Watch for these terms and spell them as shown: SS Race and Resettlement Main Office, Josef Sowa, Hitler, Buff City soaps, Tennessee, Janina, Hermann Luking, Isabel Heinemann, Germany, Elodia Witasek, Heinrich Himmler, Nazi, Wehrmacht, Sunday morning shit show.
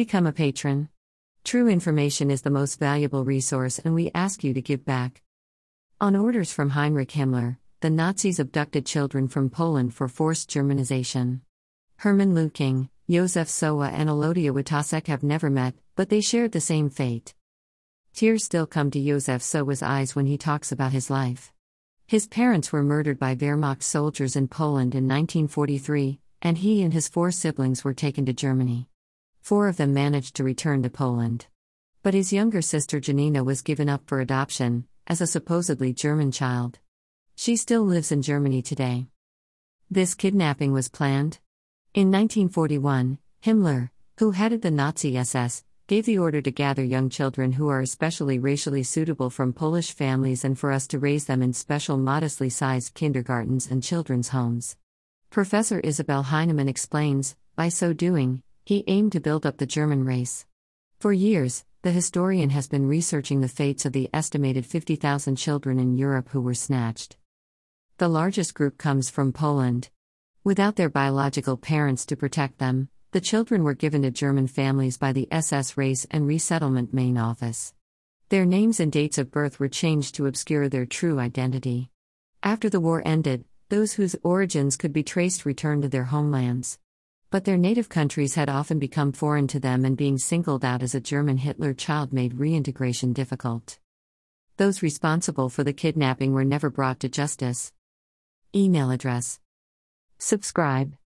Become a patron. True information is the most valuable resource, and we ask you to give back. On orders from Heinrich Himmler, the Nazis abducted children from Poland for forced Germanization. Hermann Luking, Josef Sowa, and Elodia Witasek have never met, but they shared the same fate. Tears still come to Josef Sowa's eyes when he talks about his life. His parents were murdered by Wehrmacht soldiers in Poland in 1943, and he and his 4 siblings were taken to Germany. 4 of them managed to return to Poland. But his younger sister Janina was given up for adoption, as a supposedly German child. She still lives in Germany today. This kidnapping was planned. In 1941, Himmler, who headed the Nazi SS, gave the order to gather young children who are especially racially suitable from Polish families and for us to raise them in special modestly sized kindergartens and children's homes. Professor Isabel Heinemann explains, by so doing, he aimed to build up the German race. For years, the historian has been researching the fates of the estimated 50,000 children in Europe who were snatched. The largest group comes from Poland. Without their biological parents to protect them, the children were given to German families by the SS Race and Resettlement Main Office. Their names and dates of birth were changed to obscure their true identity. After the war ended, those whose origins could be traced returned to their homelands. But their native countries had often become foreign to them, and being singled out as a German Hitler child made reintegration difficult. Those responsible for the kidnapping were never brought to justice. Email address. Subscribe.